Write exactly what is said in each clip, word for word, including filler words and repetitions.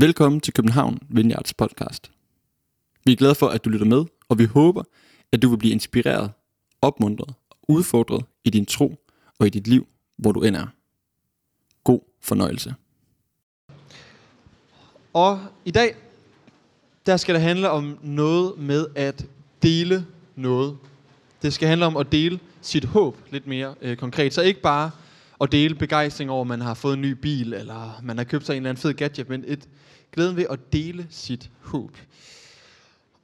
Velkommen til København Vineyards podcast. Vi er glade for, at du lytter med, og vi håber, at du vil blive inspireret, opmuntret og udfordret i din tro og i dit liv, hvor du end er. God fornøjelse. Og i dag, der skal det handle om noget med at dele noget. Det skal handle om at dele sit håb lidt mere øh, konkret, så ikke bare og dele begejstring over, at man har fået en ny bil, eller man har købt sig en eller anden fed gadget, men et glæden ved at dele sit håb.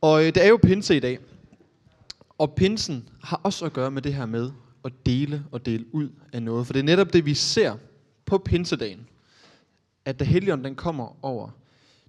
Og øh, det er jo pinse i dag. Og pinsen har også at gøre med det her med at dele og dele ud af noget. For det er netop det, vi ser på pinsedagen. At da Helligånden den kommer over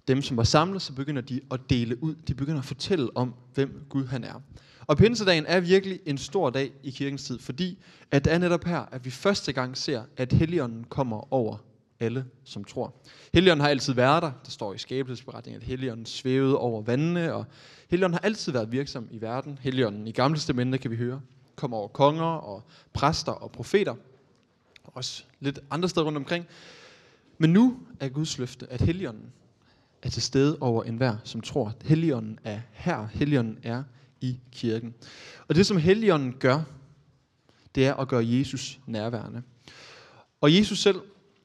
dem, som var samlet, så begynder de at dele ud. De begynder at fortælle om, hvem Gud han er. Og pinsedagen er virkelig en stor dag i kirkens tid, fordi at det er netop her, at vi første gang ser, at Helligånden kommer over alle, som tror. Helligånden har altid været der. Der står i skabelsesberetningen, at Helligånden svævede over vandene, og Helligånden har altid været virksom i verden. Helligånden i Gamle Testamente, kan vi høre, kommer over konger og præster og profeter, og også lidt andre steder rundt omkring. Men nu er Guds løfte, at Helligånden er til stede over enhver, som tror. Helligånden er her. Helligånden er i kirken. Og det, som Helligånden gør, det er at gøre Jesus nærværende. Og Jesus selv,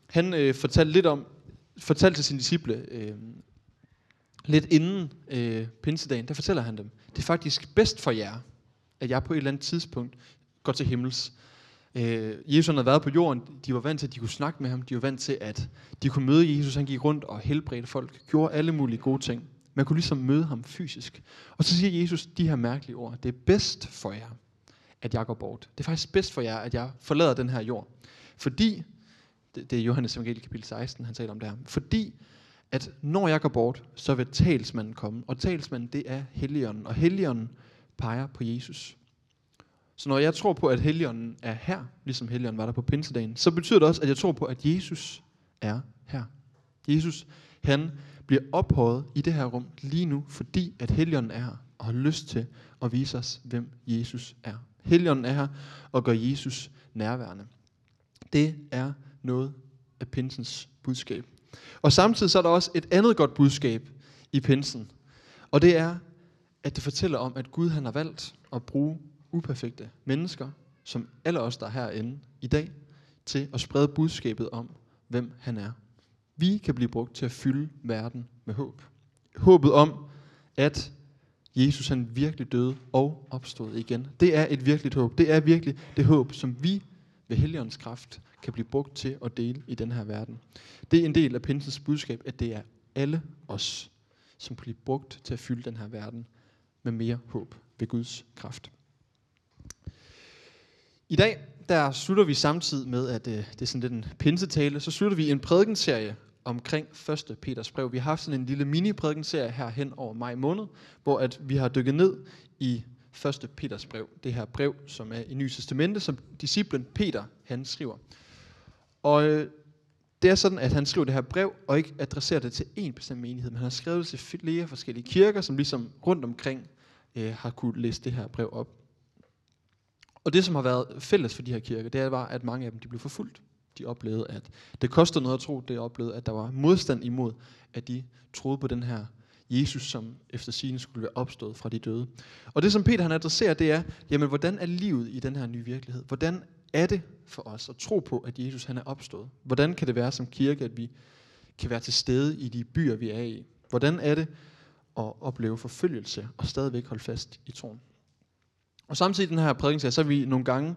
han øh, fortalte lidt om, fortalte til sine disciple, øh, lidt inden øh, pinsedagen, der fortæller han dem, det er faktisk bedst for jer, at jeg på et eller andet tidspunkt går til himmels. Øh, Jesus havde været på jorden, de var vant til, at de kunne snakke med ham, de var vant til, at de kunne møde Jesus, han gik rundt og helbredte folk, gjorde alle mulige gode ting. Man kunne ligesom møde ham fysisk. Og så siger Jesus de her mærkelige ord. Det er bedst for jer, at jeg går bort. Det er faktisk bedst for jer, at jeg forlader den her jord. Fordi, det er Johannesevangeliet kapitel seksten, han taler om det her. Fordi, at når jeg går bort, så vil talsmanden komme. Og talsmanden, det er Helligånden. Og Helligånden peger på Jesus. Så når jeg tror på, at Helligånden er her, ligesom Helligånden var der på pinsedagen, så betyder det også, at jeg tror på, at Jesus er her. Jesus, han bliver ophøjet i det her rum lige nu, fordi at Helligånden er her og har lyst til at vise os, hvem Jesus er. Helligånden er her og gør Jesus nærværende. Det er noget af pinsens budskab. Og samtidig så er der også et andet godt budskab i pinsen. Og det er, at det fortæller om, at Gud han har valgt at bruge uperfekte mennesker, som alle os, der er herinde i dag, til at sprede budskabet om, hvem han er. Vi kan blive brugt til at fylde verden med håb. Håbet om, at Jesus han virkelig døde og opstod igen. Det er et virkeligt håb. Det er virkelig det håb, som vi ved Helligåndens kraft kan blive brugt til at dele i den her verden. Det er en del af pinsens budskab, at det er alle os, som bliver brugt til at fylde den her verden med mere håb ved Guds kraft. I dag der slutter vi samtidig med, at øh, det er sådan lidt en pinsetale, så slutter vi en prædikenserie omkring første Peters brev. Vi har haft sådan en lille mini-prædikenserie her hen over maj måned, hvor at vi har dykket ned i første Peters brev. Det her brev, som er i Nytestamentet, som disciplen Peter han skriver. Og øh, det er sådan, at han skriver det her brev, og ikke adresserer det til én bestemt menighed, men han har skrevet til flere forskellige kirker, som ligesom rundt omkring øh, har kunne læse det her brev op. Og det, som har været fælles for de her kirker, det var, at mange af dem de blev forfulgt. De oplevede, at det kostede noget at tro. De oplevede, at der var modstand imod, at de troede på den her Jesus, som efter sigende skulle være opstået fra de døde. Og det, som Peter han adresserer, det er, jamen, hvordan er livet i den her nye virkelighed? Hvordan er det for os at tro på, at Jesus han er opstået? Hvordan kan det være som kirke, at vi kan være til stede i de byer, vi er i? Hvordan er det at opleve forfølgelse og stadigvæk holde fast i troen? Og samtidig i den her prædikenserie, så har vi nogle gange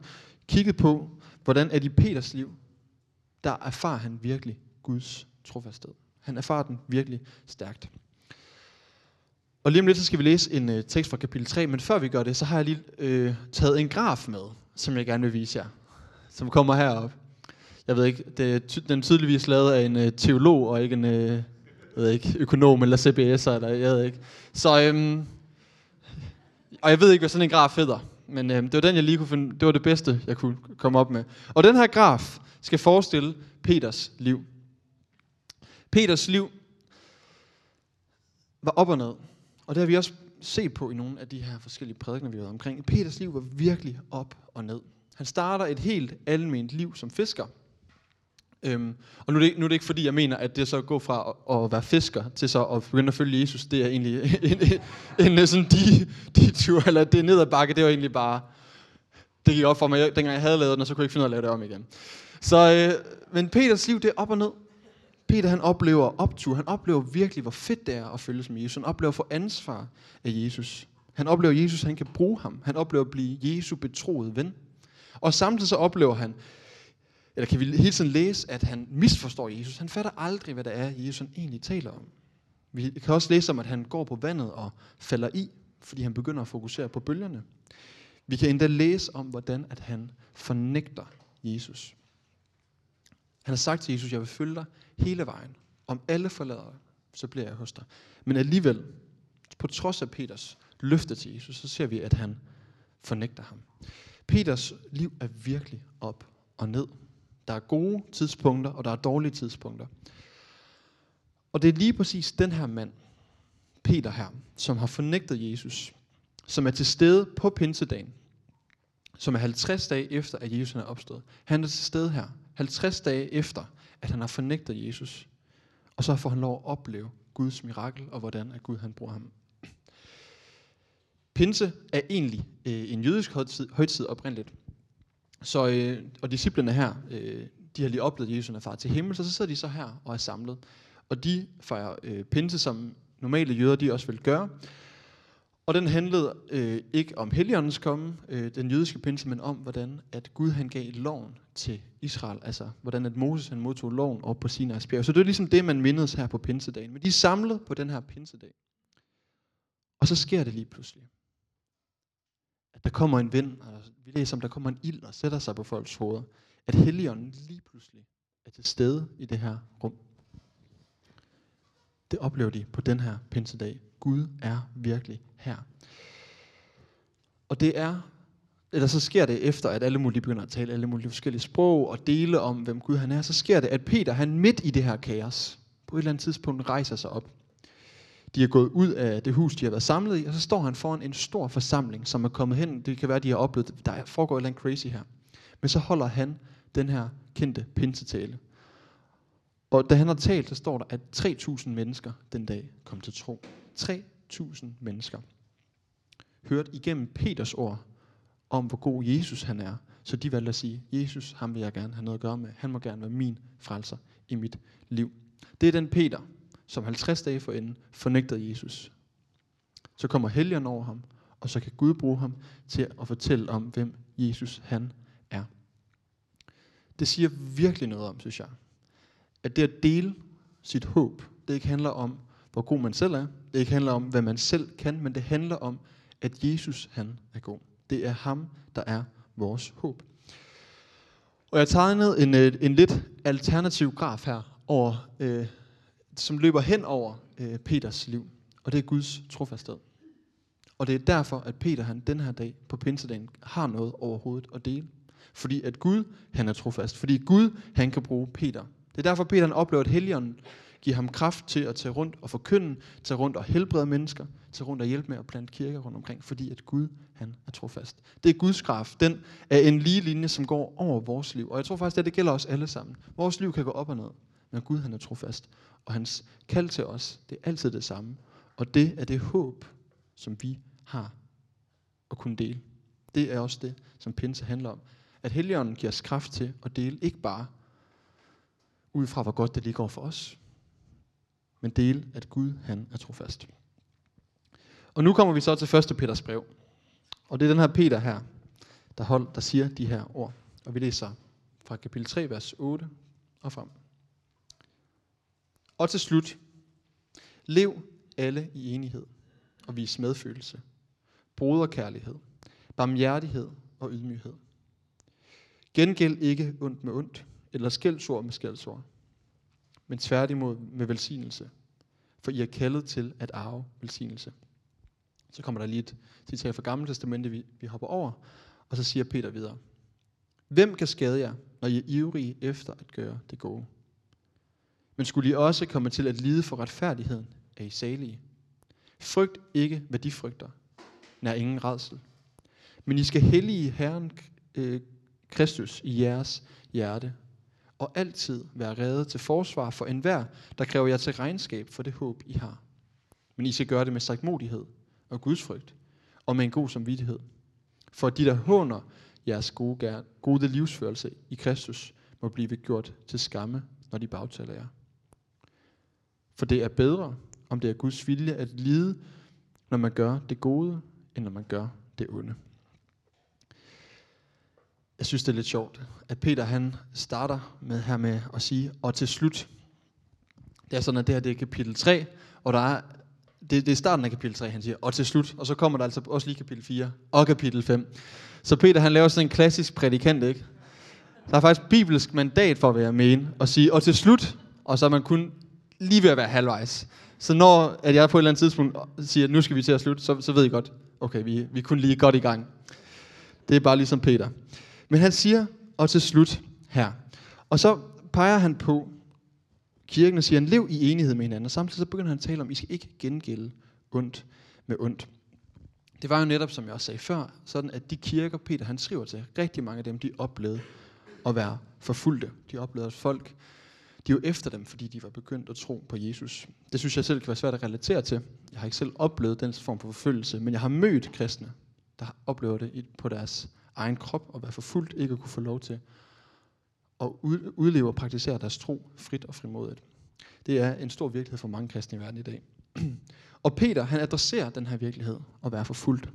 kigget på, hvordan er det i Peters liv, der erfarer han virkelig Guds trofasthed. Han erfarer den virkelig stærkt. Og lige om lidt, så skal vi læse en øh, tekst fra kapitel tre, men før vi gør det, så har jeg lige øh, taget en graf med, som jeg gerne vil vise jer, som kommer herop. Jeg ved ikke, det er ty- den er tydeligvis lavet af en øh, teolog og ikke en øh, ved ikke, økonom eller C B S'er, eller jeg ved ikke. Så... Øh, Og jeg ved ikke, hvad sådan en graf hedder, men øh, det var den, jeg lige kunne finde. Det var det bedste, jeg kunne komme op med. Og den her graf skal forestille Peters liv. Peters liv var op og ned, og det har vi også set på i nogle af de her forskellige prædikener, vi har været omkring. Peters liv var virkelig op og ned. Han starter et helt almindeligt liv som fisker, Øhm, og nu er, det, nu er det ikke fordi, jeg mener, at det så at gå fra at, at være fisker til så at begynde at følge Jesus, det er egentlig en, en, en sådan de, de tur, eller det ned ad bakke, det var egentlig bare, det gik op for mig. Jeg, dengang jeg havde lavet den, og så kunne jeg ikke finde ud af at lave det om igen. Så, øh, men Peters liv, det er op og ned. Peter, han oplever optur, han oplever virkelig, hvor fedt det er at følges med Jesus. Han oplever at få ansvar af Jesus. Han oplever, at Jesus, han kan bruge ham. Han oplever at blive Jesu betroede ven. Og samtidig så oplever han, eller kan vi hele tiden læse, at han misforstår Jesus. Han fatter aldrig, hvad det er, Jesus egentlig taler om. Vi kan også læse om, at han går på vandet og falder i, fordi han begynder at fokusere på bølgerne. Vi kan endda læse om, hvordan at han fornægter Jesus. Han har sagt til Jesus, jeg vil følge dig hele vejen. Om alle forlader dig, så bliver jeg hos dig. Men alligevel, på trods af Peters løfte til Jesus, så ser vi, at han fornægter ham. Peters liv er virkelig op og ned. Der er gode tidspunkter, og der er dårlige tidspunkter. Og det er lige præcis den her mand, Peter her, som har fornægtet Jesus, som er til stede på pinsedagen, som er halvtreds dage efter, at Jesus er opstået. Han er til stede her, halvtreds dage efter, at han har fornægtet Jesus. Og så får han lov at opleve Guds mirakel, og hvordan at Gud han bruger ham. Pinse er egentlig øh, en jødisk højtid, højtid oprindeligt. Så, øh, og disciplerne her, øh, de har lige oplevet, at Jesus er far til himmel, så, så sidder de så her og er samlet. Og de fejrer øh, pinse, som normale jøder de også vil gøre. Og den handlede øh, ikke om Helligåndens komme, øh, den jødiske pinse, men om, hvordan at Gud han gav loven til Israel. Altså, hvordan at Moses han modtog loven op på Sinais bjerg. Så det er ligesom det, man mindes her på pinsedagen. Men de er samlet på den her pinsedag. Og så sker det lige pludselig. At der kommer en vind, og vi læser om, der kommer en ild og sætter sig på folks hoveder. At Helligånden lige pludselig er til stede i det her rum. Det oplever de på den her pinsedag. Gud er virkelig her. Og det er, eller så sker det efter, at alle mulige begynder at tale alle mulige forskellige sprog og dele om, hvem Gud han er. Så sker det, at Peter han midt i det her kaos, på et eller andet tidspunkt rejser sig op. De er gået ud af det hus, de har været samlet i, og så står han foran en stor forsamling, som er kommet hen. Det kan være, de har oplevet, der foregår et eller andet crazy her. Men så holder han den her kendte pinsetale. Og da han har talt, så står der, at tre tusind mennesker den dag kom til tro. tre tusind mennesker hørte igennem Peters ord om, hvor god Jesus han er. Så de valgte at sige, Jesus, ham vil jeg gerne have noget at gøre med. Han må gerne være min frelser i mit liv. Det er den Peter, som halvtreds dage forinden fornægtede Jesus. Så kommer Helligånden over ham, og så kan Gud bruge ham til at fortælle om, hvem Jesus han er. Det siger virkelig noget om, synes jeg, at det at dele sit håb, det ikke handler om, hvor god man selv er, det ikke handler om, hvad man selv kan, men det handler om, at Jesus han er god. Det er ham, der er vores håb. Og jeg tegnede en, en lidt alternativ graf her over øh, som løber hen over øh, Peters liv. Og det er Guds trofasthed. Og det er derfor, at Peter han den her dag på pinsedagen har noget overhovedet at dele. Fordi at Gud han er trofast. Fordi Gud han kan bruge Peter. Det er derfor, Peter han oplever, at Helligånden giver ham kraft til at tage rundt og forkynde, tage rundt og helbrede mennesker, tage rundt og hjælpe med at plante kirker rundt omkring. Fordi at Gud han er trofast. Det er Guds kraft. Den er en lige linje, som går over vores liv. Og jeg tror faktisk, at det gælder os alle sammen. Vores liv kan gå op og ned. Men Gud han er trofast, og hans kald til os, det er altid det samme. Og det er det håb, som vi har at kunne dele. Det er også det, som pinse handler om. At Helligånden giver os kraft til at dele, ikke bare ud fra, hvor godt det lige går for os, men dele, at Gud han er trofast. Og nu kommer vi så til første Peters brev. Og det er den her Peter her, der, hold, der siger de her ord. Og vi læser fra kapitel tre, vers otte og frem. Og til slut, lev alle i enighed og vis medfølelse, broderkærlighed, barmhjertighed og ydmyghed. Gengæld ikke ondt med ondt, eller skældsord med skældsord, men tværtimod med velsignelse, for I er kaldet til at arve velsignelse. Så kommer der lige et citat fra Gamle Testamente, vi, vi hopper over, og så siger Peter videre. Hvem kan skade jer, når I er ivrige efter at gøre det gode? Men skulle I også komme til at lide for retfærdigheden, er I salige. Frygt ikke, hvad de frygter. Nær ingen rædsel. Men I skal hellige Herren øh, Kristus i jeres hjerte, og altid være rede til forsvar for enhver, der kræver jer til regnskab for det håb, I har. Men I skal gøre det med sagtmodighed og gudsfrygt, og med en god samvittighed. For de, der håner jeres gode, gode livsførelse i Kristus, må blive gjort til skamme, når de bagtaler jer. For det er bedre, om det er Guds vilje at lide, når man gør det gode, end når man gør det onde. Jeg synes, det er lidt sjovt, at Peter han starter med her med at sige, og til slut. Det er sådan, at det her det er kapitel tre, og der er, det, det er starten af kapitel tre, han siger, og til slut. Og så kommer der altså også lige kapitel fire og kapitel fem. Så Peter han laver sådan en klassisk prædikant, ikke? Der er faktisk bibelsk mandat for, hvad jeg mener, at sige, og til slut, og så er man kun lige ved at være halvvejs. Så når at jeg på et eller andet tidspunkt siger, at nu skal vi til at slutte, så, så ved I godt, okay, vi, vi er kun lige godt i gang. Det er bare ligesom Peter. Men han siger, og til slut her. Og så peger han på kirken og siger, han lev i enighed med hinanden. Og samtidig så begynder han at tale om, I skal ikke gengælde ondt med ondt. Det var jo netop, som jeg også sagde før, sådan at de kirker, Peter han skriver til, rigtig mange af dem, de oplevede at være forfulgte. De oplevede, at folk, de var efter dem, fordi de var begyndt at tro på Jesus. Det synes jeg selv kan være svært at relatere til. Jeg har ikke selv oplevet den form for forfølgelse, men jeg har mødt kristne, der oplever det på deres egen krop og være forfulgt, ikke at kunne få lov til at udleve og praktisere deres tro frit og frimodigt. Det er en stor virkelighed for mange kristne i verden i dag. Og Peter, han adresserer den her virkelighed at være forfulgt.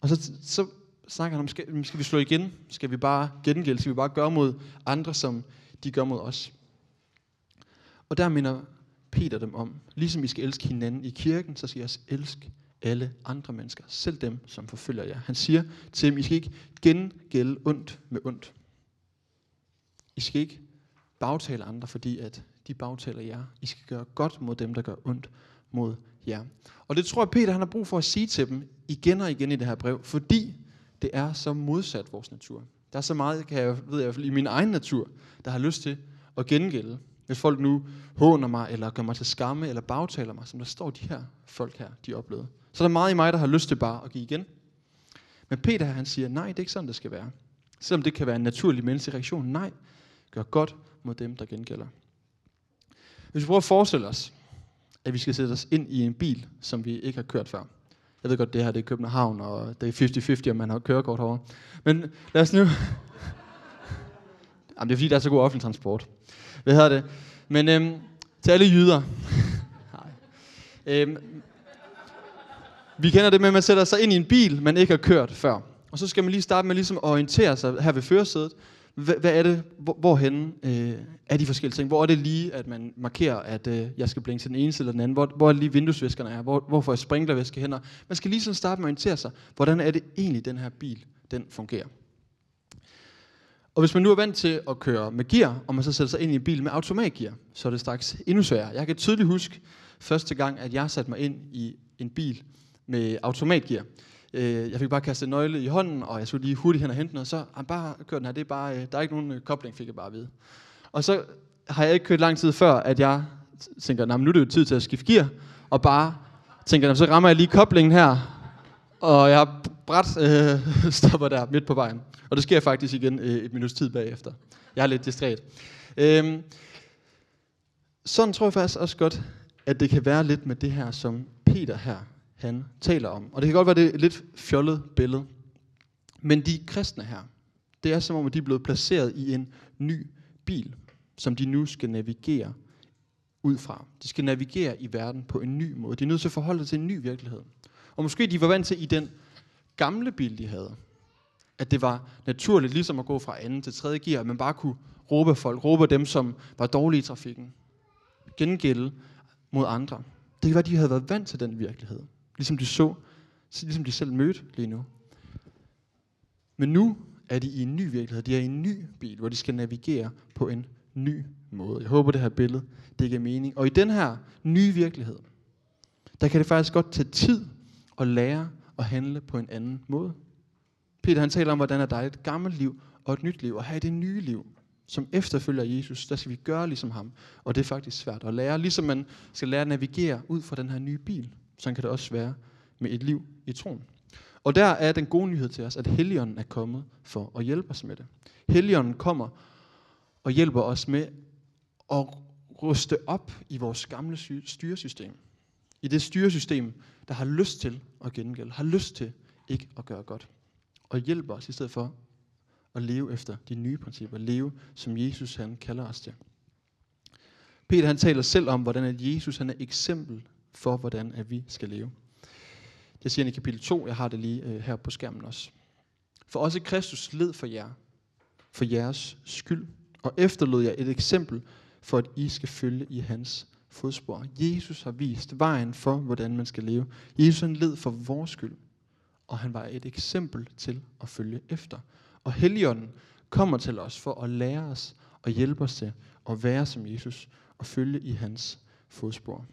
Og så, så snakker han om, skal, skal vi slå igen? Skal vi bare gengælde? Skal vi bare gøre mod andre, som de gør mod os? Og der minder Peter dem om, ligesom I skal elske hinanden i kirken, så skal I også elske alle andre mennesker, selv dem, som forfølger jer. Han siger til dem, I skal ikke gengælde ondt med ondt. I skal ikke bagtale andre, fordi at de bagtaler jer. I skal gøre godt mod dem, der gør ondt mod jer. Og det tror jeg, Peter han har brug for at sige til dem igen og igen i det her brev, fordi det er så modsat vores natur. Der er så meget, kan jeg, ved jeg i min egen natur, der har lyst til at gengælde. Hvis folk nu håner mig, eller gør mig til skamme, eller bagtaler mig, som der står de her folk her, de oplevede. Så er der meget i mig, der har lyst til bare at give igen. Men Peter han siger, nej, det er ikke sådan, det skal være. Selvom det kan være en naturlig menneskelig reaktion, nej, gør godt mod dem, der gengælder. Hvis vi prøver at forestille os, at vi skal sætte os ind i en bil, som vi ikke har kørt før. Jeg ved godt, det her det er København, og det er halvtreds halvtreds, om man har kørekort herovre. Men lad os nu... Jamen, det er fordi, der er så god offentlig transport. Hvad hedder det? Men øhm, til alle jyder. øhm, vi kender det med, at man sætter sig ind i en bil, man ikke har kørt før. Og så skal man lige starte med ligesom at orientere sig her ved førersædet. H- hvad er det? Hvor, hvorhenne øh, er de forskellige ting? Hvor er det lige, at man markerer, at øh, jeg skal blinke til den ene side eller den anden? Hvor, hvor er det lige vinduesviskerne er? Hvor, hvor får jeg sprinklervæske hen? Man skal lige sådan starte med at orientere sig. Hvordan er det egentlig, den her bil den fungerer? Og hvis man nu er vant til at køre med gear, og man så sætter sig ind i en bil med automatgear, så er det straks endnu sværere. Jeg kan tydeligt huske første gang, at jeg satte mig ind i en bil med automatgear. Jeg fik bare kastet en nøgle i hånden, og jeg skulle lige hurtigt hen og hente noget, og så bare kørte den her. Det er bare, der er ikke nogen kobling, fik jeg bare at vide. Og så har jeg ikke kørt lang tid før, at jeg tænker, nah, nu er det jo tid til at skifte gear, og bare tænker, så rammer jeg lige koblingen her, og jeg bræt øh, stopper der midt på vejen. Og det sker faktisk igen øh, et minuts tid bagefter. Jeg er lidt distræt. Øhm, sådan tror jeg faktisk også godt, at det kan være lidt med det her, som Peter her, han taler om. Og det kan godt være, det er et lidt fjollet billede. Men de kristne her, det er som om, at de er blevet placeret i en ny bil, som de nu skal navigere ud fra. De skal navigere i verden på en ny måde. De er nødt til at forholde sig til en ny virkelighed. Og måske de var vant til i den gamle bil, de havde, at det var naturligt ligesom at gå fra anden til tredje gear, at man bare kunne råbe folk, råbe dem, som var dårlige i trafikken, gengælde mod andre. Det kan være, de havde været vant til den virkelighed, ligesom de så, ligesom de selv mødte lige nu. Men nu er de i en ny virkelighed, de er i en ny bil, hvor de skal navigere på en ny måde. Jeg håber, det her billede, det giver mening. Og i den her nye virkelighed, der kan det faktisk godt tage tid at lære og handle på en anden måde. Peter han taler om, hvordan er der er et gammelt liv og et nyt liv, og her er det nye liv, som efterfølger Jesus, der skal vi gøre ligesom ham, og det er faktisk svært at lære, ligesom man skal lære at navigere ud fra den her nye bil, så kan det også være med et liv i troen. Og der er den gode nyhed til os, at Helligånden er kommet for at hjælpe os med det. Helligånden kommer og hjælper os med at ruste op i vores gamle styresystem. I det styresystem, der har lyst til at gengælde, har lyst til ikke at gøre godt. Og hjælper os i stedet for at leve efter de nye principper, leve som Jesus han kalder os til. Peter han taler selv om, hvordan at Jesus han er eksempel for, hvordan at vi skal leve. Det siger han i kapitel to, jeg har det lige øh, her på skærmen også. For også Kristus led for jer, for jeres skyld, og efterlod jer et eksempel for, at I skal følge i hans fodspor. Jesus har vist vejen for, hvordan man skal leve. Jesus han led for vores skyld, og han var et eksempel til at følge efter. Og Helligånden kommer til os for at lære os og hjælpe os til at være som Jesus og følge i hans fodspor.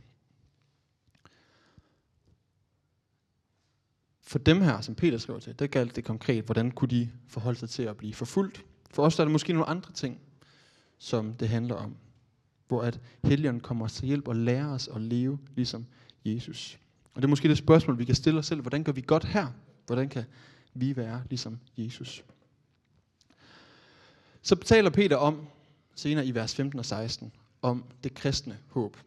For dem her, som Peter skriver til, der galt det konkret, hvordan kunne de forholde sig til at blive forfulgt. For os der er der måske nogle andre ting, som det handler om, hvor at Helligånden kommer os til hjælp og lærer os at leve ligesom Jesus. Og det er måske det spørgsmål, vi kan stille os selv. Hvordan gør vi godt her? Hvordan kan vi være ligesom Jesus? Så taler Peter om, senere i vers femten og seksten, om det kristne håb.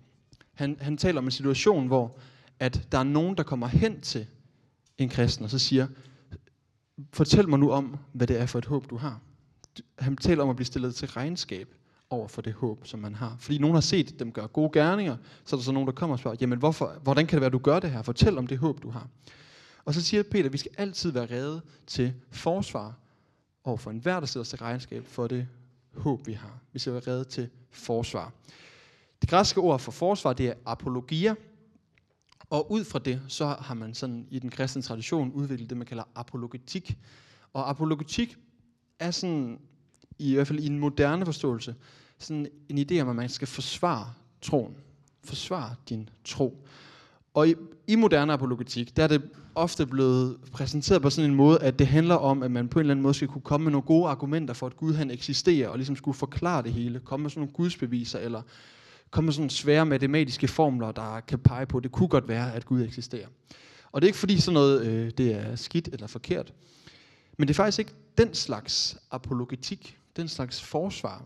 Han, han taler om en situation, hvor at der er nogen, der kommer hen til en kristen, og så siger, fortæl mig nu om, hvad det er for et håb, du har. Han taler om at blive stillet til regnskab over for det håb, som man har. Fordi nogen har set dem gøre gode gerninger, så er der så nogen, der kommer og spørger, jamen hvorfor, hvordan kan det være, du gør det her? Fortæl om det håb, du har. Og så siger Peter, vi skal altid være rede til forsvar over for enhver, der sidder til regnskab for det håb, vi har. Vi skal være rede til forsvar. Det græske ord for forsvar, det er apologia. Og ud fra det, så har man sådan i den kristne tradition udviklet det, man kalder apologetik. Og apologetik er sådan, i hvert fald i en moderne forståelse, sådan en idé om, at man skal forsvare troen. Forsvare din tro. Og i, i moderne apologetik, der er det ofte blevet præsenteret på sådan en måde, at det handler om, at man på en eller anden måde skal kunne komme med nogle gode argumenter for, at Gud han eksisterer, og ligesom skulle forklare det hele, komme med sådan nogle gudsbeviser, eller komme med sådan nogle svære matematiske formler, der kan pege på, at det kunne godt være, at Gud eksisterer. Og det er ikke fordi sådan noget, øh, det er skidt eller forkert, men det er faktisk ikke den slags apologetik, den slags forsvar,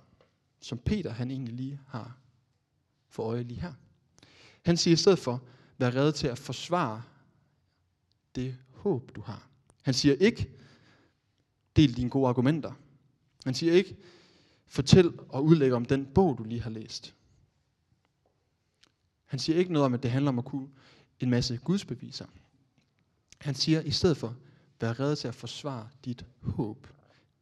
som Peter han egentlig lige har for øje lige her. Han siger i stedet for, vær rede til at forsvare det håb, du har. Han siger ikke, del dine gode argumenter. Han siger ikke, fortæl og udlæg om den bog, du lige har læst. Han siger ikke noget om, at det handler om at kunne en masse gudsbeviser. Han siger i stedet for, vær rede til at forsvare dit håb.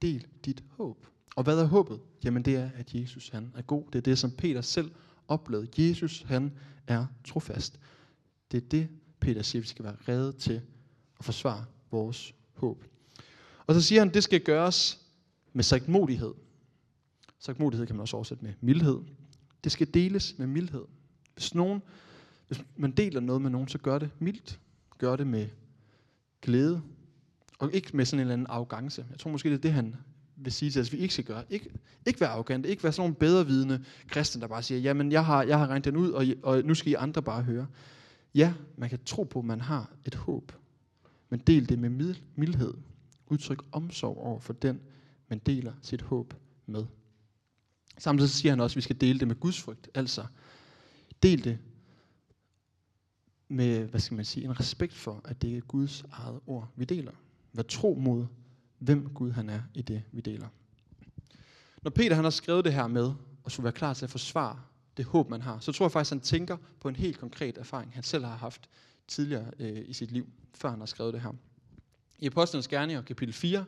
Del dit håb. Og hvad er håbet? Jamen det er, at Jesus han er god. Det er det, som Peter selv oplevede. Jesus han er trofast. Det er det, Peter siger, vi skal være rede til at forsvare vores håb. Og så siger han, at det skal gøres med sagtmodighed. Sagtmodighed kan man også oversætte med mildhed. Det skal deles med mildhed. Hvis, nogen, hvis man deler noget med nogen, så gør det mildt. Gør det med glæde. Og ikke med sådan en eller anden arrogance. Jeg tror måske, det er det, han vil sige til os, vi ikke skal gøre. Ikke, ikke være arrogante, ikke være sådan nogle bedrevidende kristne, der bare siger, jamen jeg har, jeg har regnet den ud, og, og nu skal I andre bare høre. Ja, man kan tro på, at man har et håb, men del det med mildhed. Udtryk omsorg over for den, man deler sit håb med. Samtidig siger han også, at vi skal dele det med gudsfrygt, altså del det med, hvad skal man sige, en respekt for, at det er Guds eget ord, vi deler. Vær tro mod, hvem Gud han er i det, vi deler. Når Peter han har skrevet det her med, og skulle være klar til at forsvare det håb, man har, så tror jeg faktisk, han tænker på en helt konkret erfaring, han selv har haft tidligere øh, i sit liv, før han har skrevet det her. I Apostlenes Gerninger, kapitel fire,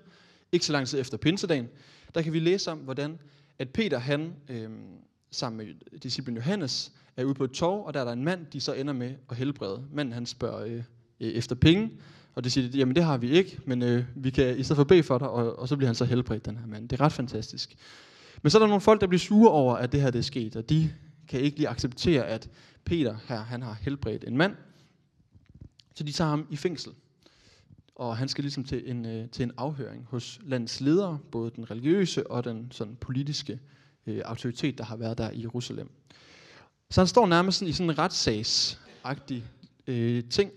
ikke så lang tid efter pinsedagen, der kan vi læse om, hvordan at Peter, han øh, sammen med disciplen Johannes, er ude på et torv, og der er der en mand, de så ender med at helbrede. Manden han spørger øh, øh, efter penge, og det siger, jamen det har vi ikke, men øh, vi kan i stedet for bede for dig, og, og så bliver han så helbredt, den her mand. Det er ret fantastisk. Men så er der nogle folk, der bliver sure over, at det her det er sket, og de kan ikke lige acceptere, at Peter her, han har helbredt en mand. Så de tager ham i fængsel. Og han skal ligesom til en, øh, til en afhøring hos landets ledere, både den religiøse og den sådan, politiske øh, autoritet, der har været der i Jerusalem. Så han står nærmest sådan, i sådan en retssagsagtig øh, ting,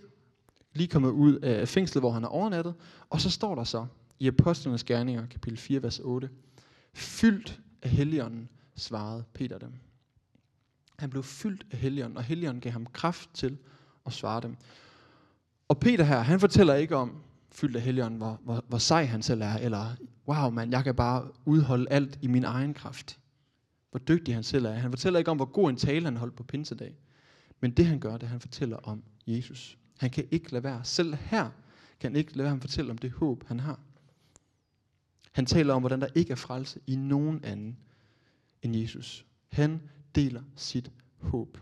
lige kommet ud af fængslet, hvor han er overnattet. Og så står der så i Apostlenes Gerninger, kapitel fire, vers otte, fyldt af Helligånden, svarede Peter dem. Han blev fyldt af Helligånden, og Helligånden gav ham kraft til at svare dem. Og Peter her, han fortæller ikke om, fyldt af Helligånden, hvor, hvor, hvor sej han selv er, eller wow mand, jeg kan bare udholde alt i min egen kraft. Hvor dygtig han selv er. Han fortæller ikke om, hvor god en tale han holdt på pinsedag. Men det han gør, det han fortæller om Jesus. Han kan ikke lade være. Selv her kan han ikke lade være at fortælle om det håb, han har. Han taler om, hvordan der ikke er frelse i nogen anden end Jesus. Han deler sit håb.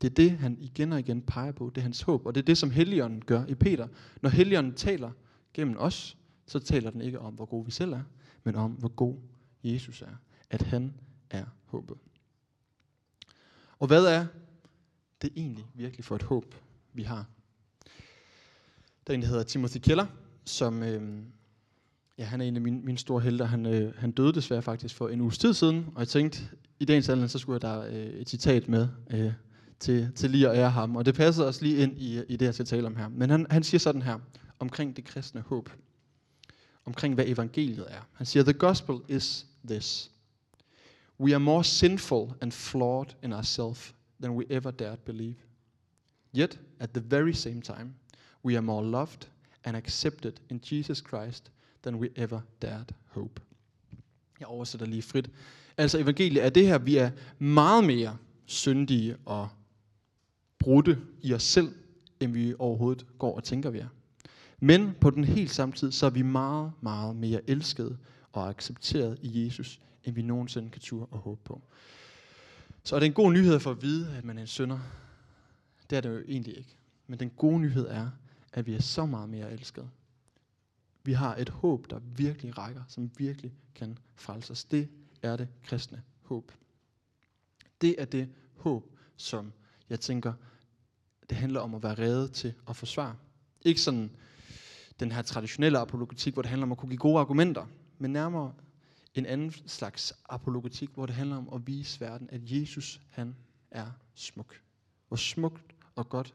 Det er det, han igen og igen peger på. Det er hans håb, og det er det, som Helligånden gør i Peter. Når Helligånden taler gennem os, så taler den ikke om, hvor god vi selv er, men om, hvor god Jesus er. At han er håbet. Og hvad er det egentlig virkelig for et håb, vi har? Der er en, der hedder Timothy Keller, som... Øh, Ja, han er en af mine, mine store helter. Han, øh, han døde desværre faktisk for en uges tid siden, og jeg tænkte, i dagens anledning, så skulle jeg der øh, et citat med øh, til, til lige at ære ham. Og det passer også lige ind i, i det, jeg skal tale om her. Men han, han siger sådan her, omkring det kristne håb. Omkring hvad evangeliet er. Han siger, the gospel is this. We are more sinful and flawed in ourselves than we ever dared believe. Yet, at the very same time, we are more loved and accepted in Jesus Christ than we ever dared hope. Jeg oversætter lige frit. Altså evangeliet er det her, vi er meget mere syndige og brudte i os selv, end vi overhovedet går og tænker vi er. Men på den helt samme tid, så er vi meget, meget mere elskede og accepteret i Jesus, end vi nogensinde kan turde og håbe på. Så er det en god nyhed for at vide, at man er en synder? Det er det jo egentlig ikke. Men den gode nyhed er, at vi er så meget mere elskede. Vi har et håb, der virkelig rækker, som virkelig kan frelse os. Det er det kristne håb. Det er det håb, som jeg tænker, det handler om at være rede til at forsvare. Ikke sådan den her traditionelle apologetik, hvor det handler om at kunne give gode argumenter, men nærmere en anden slags apologetik, hvor det handler om at vise verden, at Jesus, han er smuk. Hvor smukt og godt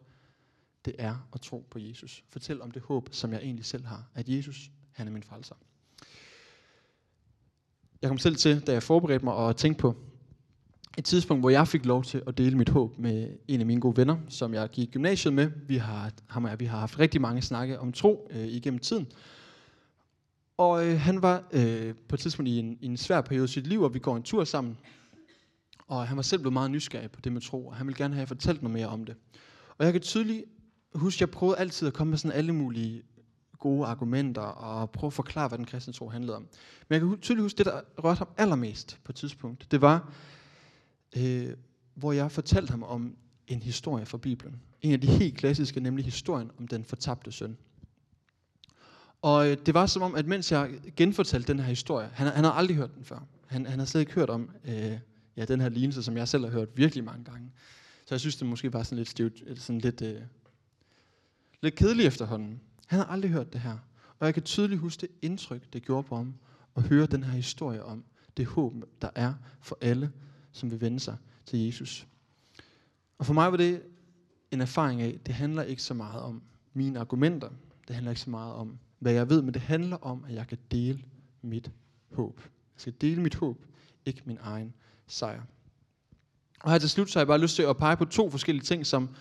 det er at tro på Jesus. Fortæl om det håb, som jeg egentlig selv har. At Jesus, han er min frelser. Jeg kom selv til, da jeg forberedte mig og tænkte på et tidspunkt, hvor jeg fik lov til at dele mit håb med en af mine gode venner, som jeg gik i gymnasiet med. Vi har, ham og jeg, vi har haft rigtig mange snakke om tro øh, igennem tiden. Og øh, han var øh, på et tidspunkt i en, i en svær periode i sit liv, og vi går en tur sammen. Og han var selv blevet meget nysgerrig på det med tro, og han ville gerne have fortalt noget mere om det. Og jeg kan tydeligt husk, jeg prøvede altid at komme med sådan alle mulige gode argumenter og prøve at forklare, hvad den kristne tro handlede om. Men jeg kan tydeligt huske, det der rørte ham allermest på et tidspunkt, det var, øh, hvor jeg fortalte ham om en historie fra Bibelen. En af de helt klassiske, nemlig historien om den fortabte søn. Og øh, det var som om, at mens jeg genfortalte den her historie, han, han havde aldrig hørt den før. Han, han havde slet ikke hørt om øh, ja, den her lignelse, som jeg selv har hørt virkelig mange gange. Så jeg synes, det måske var sådan lidt stivt, sådan lidt... Øh, Lidt kedelig efterhånden. Han har aldrig hørt det her. Og jeg kan tydeligt huske det indtryk, det gjorde på ham, at høre den her historie om det håb, der er for alle, som vil vende sig til Jesus. Og for mig var det en erfaring af, det handler ikke så meget om mine argumenter. Det handler ikke så meget om, hvad jeg ved, men det handler om, at jeg kan dele mit håb. Jeg skal dele mit håb, ikke min egen sejr. Og her til slut, så har jeg bare lyst til at pege på to forskellige ting, som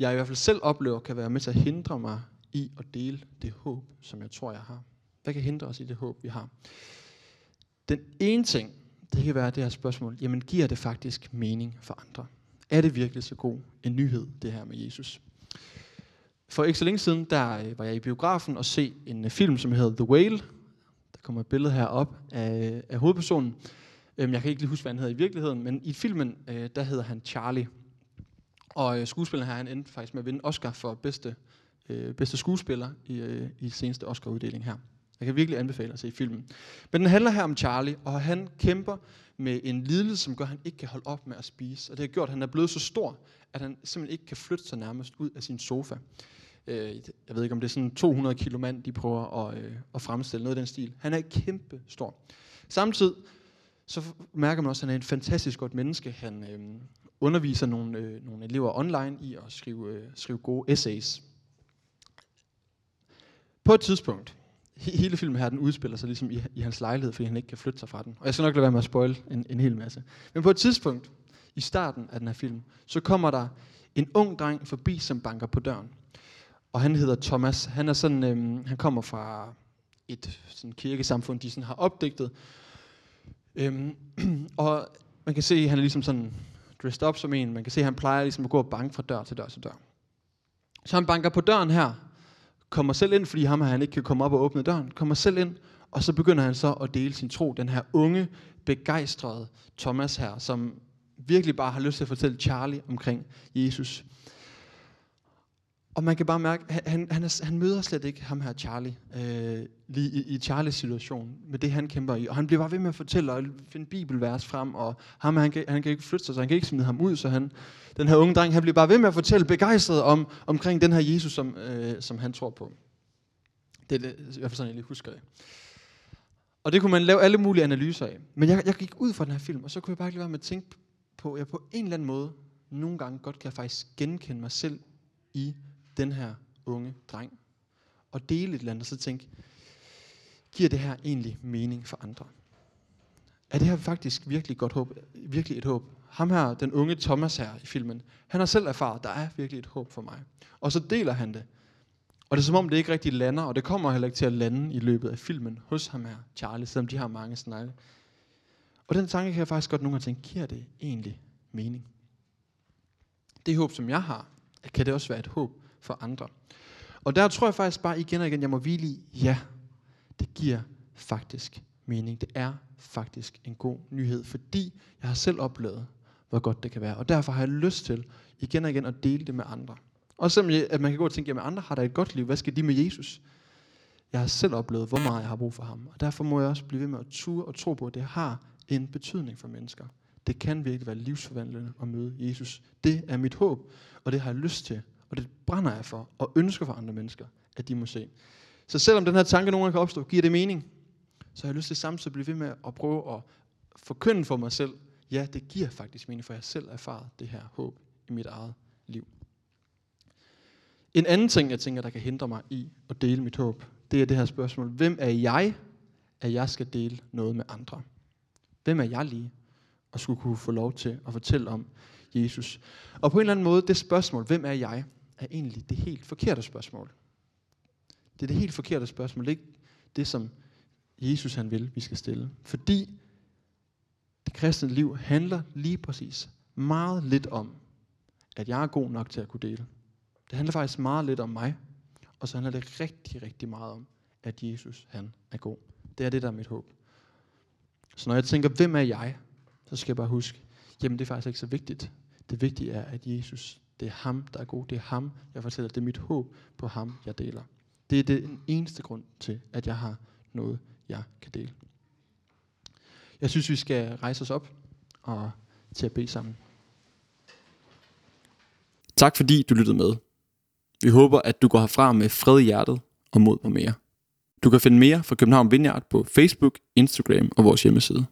jeg i hvert fald selv oplever, kan være med til at hindre mig i at dele det håb, som jeg tror, jeg har. Hvad kan hindre os i det håb, vi har? Den ene ting, det kan være det her spørgsmål, jamen giver det faktisk mening for andre? Er det virkelig så god en nyhed, det her med Jesus? For ikke så længe siden, der var jeg i biografen og se en film, som hedder The Whale. Der kommer et billede herop af, af hovedpersonen. Jeg kan ikke lige huske, hvad han hedder i virkeligheden, men i filmen, der hedder han Charlie. Og skuespilleren her, han endte faktisk med at vinde Oscar for bedste, øh, bedste skuespiller i, øh, i seneste Oscar-uddeling her. Jeg kan virkelig anbefale at se filmen. Men den handler her om Charlie, og han kæmper med en lidelse, som gør, at han ikke kan holde op med at spise. Og det har gjort, at han er blevet så stor, at han simpelthen ikke kan flytte sig nærmest ud af sin sofa. Øh, jeg ved ikke, om det er sådan to hundrede kilo mand, de prøver at, øh, at fremstille noget af den stil. Han er kæmpe stor. Samtidig så mærker man også, at han er en fantastisk godt menneske. Han... Øh, underviser nogle, øh, nogle elever online i at skrive, øh, skrive gode essays. På et tidspunkt, hele filmen her, den udspiller sig ligesom i, i hans lejlighed, fordi han ikke kan flytte sig fra den. Og jeg skal nok lade være med at spoil en, en hel masse. Men på et tidspunkt, i starten af den her film, så kommer der en ung dreng forbi, som banker på døren. Og han hedder Thomas. Han er sådan, øhm, han kommer fra et sådan kirkesamfund, de sådan har opdigtet. Øhm, og man kan se, at han er ligesom sådan dressed up som en. Man kan se, at han plejer ligesom at gå og banke fra dør til dør til dør. Så han banker på døren her, kommer selv ind, fordi ham her, han ikke kan komme op og åbne døren, kommer selv ind, og så begynder han så at dele sin tro. Den her unge, begejstrede Thomas her, som virkelig bare har lyst til at fortælle Charlie omkring Jesus. Og man kan bare mærke, han, han, er, han møder slet ikke ham her Charlie, øh, lige i, i Charlies situation, med det han kæmper i. Og han bliver bare ved med at fortælle og finde bibelvers frem, og ham, han, kan, han kan ikke flytte sig, så han kan ikke smide ham ud. Så han, den her unge dreng, han bliver bare ved med at fortælle begejstret om, omkring den her Jesus, som, øh, som han tror på. Det er i hvert fald sådan, jeg lige husker det. Og det kunne man lave alle mulige analyser af. Men jeg, jeg gik ud fra den her film, og så kunne jeg bare ikke lade være med at tænke på, at jeg på en eller anden måde, nogle gange godt kan jeg faktisk genkende mig selv i den her unge dreng, og dele et eller andet, og så tænke, giver det her egentlig mening for andre? Er det her faktisk virkelig, godt håb, virkelig et håb? Ham her, den unge Thomas her i filmen, han har selv erfaret, der er virkelig et håb for mig. Og så deler han det. Og det er som om, det ikke rigtig lander, og det kommer heller ikke til at lande i løbet af filmen hos ham her, Charlie, selvom de har mange snakke. Og den tanke kan jeg faktisk godt nogle gange tænke, giver det egentlig mening? Det håb, som jeg har, kan det også være et håb for andre. Og der tror jeg faktisk bare igen og igen, jeg må hvile i, ja, det giver faktisk mening. Det er faktisk en god nyhed, fordi jeg har selv oplevet, hvor godt det kan være. Og derfor har jeg lyst til igen og igen at dele det med andre. Og selvom at man kan gå og tænke, jamen andre har da et godt liv, hvad skal de med Jesus? Jeg har selv oplevet, hvor meget jeg har brug for ham. Og derfor må jeg også blive ved med at ture og tro på, at det har en betydning for mennesker. Det kan virkelig være livsforvandlende at møde Jesus. Det er mit håb, og det har jeg lyst til. Og det brænder jeg for, og ønsker for andre mennesker, at de må se. Så selvom den her tanke nogle gange kan opstå, giver det mening, så har jeg lyst til samtidig at blive ved med at prøve at forkynde for mig selv, ja, det giver faktisk mening, for jeg selv har erfaret det her håb i mit eget liv. En anden ting, jeg tænker, der kan hindre mig i at dele mit håb, det er det her spørgsmål, hvem er jeg, at jeg skal dele noget med andre? Hvem er jeg lige, og skulle kunne få lov til at fortælle om Jesus? Og på en eller anden måde, det spørgsmål, hvem er jeg, er egentlig det helt forkerte spørgsmål. Det er det helt forkerte spørgsmål, ikke det, som Jesus han vil, vi skal stille. Fordi det kristne liv handler lige præcis meget lidt om, at jeg er god nok til at kunne dele. Det handler faktisk meget lidt om mig, og så handler det rigtig, rigtig meget om, at Jesus han er god. Det er det, der er mit håb. Så når jeg tænker, hvem er jeg, så skal jeg bare huske, jamen det er faktisk ikke så vigtigt. Det vigtige er, at Jesus, det er ham, der er god. Det er ham, jeg fortæller. Det er mit håb på ham, jeg deler. Det er den eneste grund til, at jeg har noget, jeg kan dele. Jeg synes, vi skal rejse os op og til at bede sammen. Tak fordi du lyttede med. Vi håber, at du går herfra med fred i hjertet og mod på mere. Du kan finde mere fra København Vineyard på Facebook, Instagram og vores hjemmeside.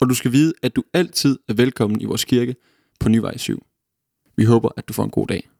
Og du skal vide, at du altid er velkommen i vores kirke på Nyvej syv. Vi håber, at du får en god dag.